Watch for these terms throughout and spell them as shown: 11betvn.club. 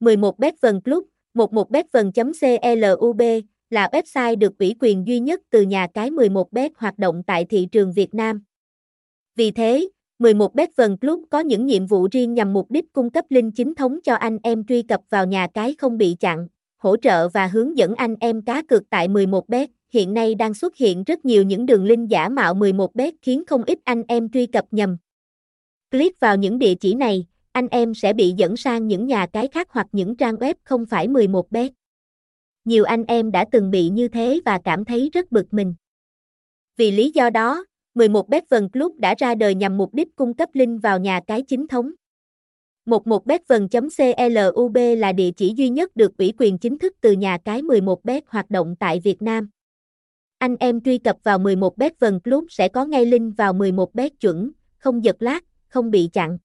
11betvn Club, 11betvn.club là website được ủy quyền duy nhất từ nhà cái 11bet hoạt động tại thị trường Việt Nam. Vì thế, 11betvn Club có những nhiệm vụ riêng nhằm mục đích cung cấp link chính thống cho anh em truy cập vào nhà cái không bị chặn, hỗ trợ và hướng dẫn anh em cá cược tại 11bet. Hiện nay đang xuất hiện rất nhiều những đường link giả mạo 11bet khiến không ít anh em truy cập nhầm. Click vào những địa chỉ này, anh em sẽ bị dẫn sang những nhà cái khác hoặc những trang web không phải 11bet. Nhiều anh em đã từng bị như thế và cảm thấy rất bực mình. Vì lý do đó, 11betvn Club đã ra đời nhằm mục đích cung cấp link vào nhà cái chính thống. 11betvn.club là địa chỉ duy nhất được ủy quyền chính thức từ nhà cái 11bet hoạt động tại Việt Nam. Anh em truy cập vào 11betvn Club sẽ có ngay link vào 11bet chuẩn, không giật lag, không bị chặn.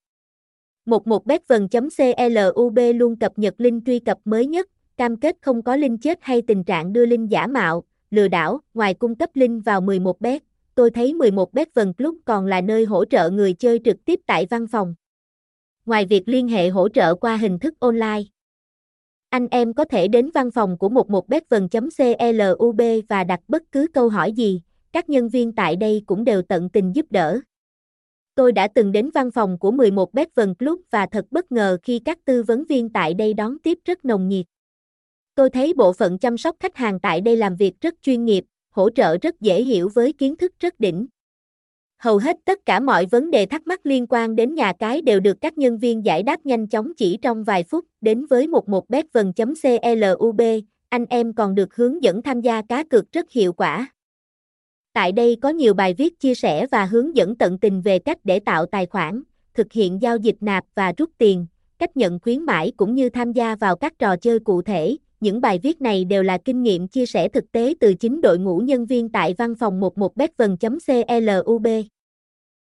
11betvn.club luôn cập nhật link truy cập mới nhất, cam kết không có link chết hay tình trạng đưa link giả mạo, lừa đảo. Ngoài cung cấp link vào 11bet, tôi thấy 11betvn Club còn là nơi hỗ trợ người chơi trực tiếp tại văn phòng. Ngoài việc liên hệ hỗ trợ qua hình thức online, anh em có thể đến văn phòng của 11betvn.club và đặt bất cứ câu hỏi gì, các nhân viên tại đây cũng đều tận tình giúp đỡ. Tôi đã từng đến văn phòng của 11betvn Club và thật bất ngờ khi các tư vấn viên tại đây đón tiếp rất nồng nhiệt. Tôi thấy bộ phận chăm sóc khách hàng tại đây làm việc rất chuyên nghiệp, hỗ trợ rất dễ hiểu với kiến thức rất đỉnh. Hầu hết tất cả mọi vấn đề thắc mắc liên quan đến nhà cái đều được các nhân viên giải đáp nhanh chóng chỉ trong vài phút. Đến với 11betvn.club, anh em còn được hướng dẫn tham gia cá cược rất hiệu quả. Tại đây có nhiều bài viết chia sẻ và hướng dẫn tận tình về cách để tạo tài khoản, thực hiện giao dịch nạp và rút tiền, cách nhận khuyến mãi cũng như tham gia vào các trò chơi cụ thể. Những bài viết này đều là kinh nghiệm chia sẻ thực tế từ chính đội ngũ nhân viên tại văn phòng 11betvn.club.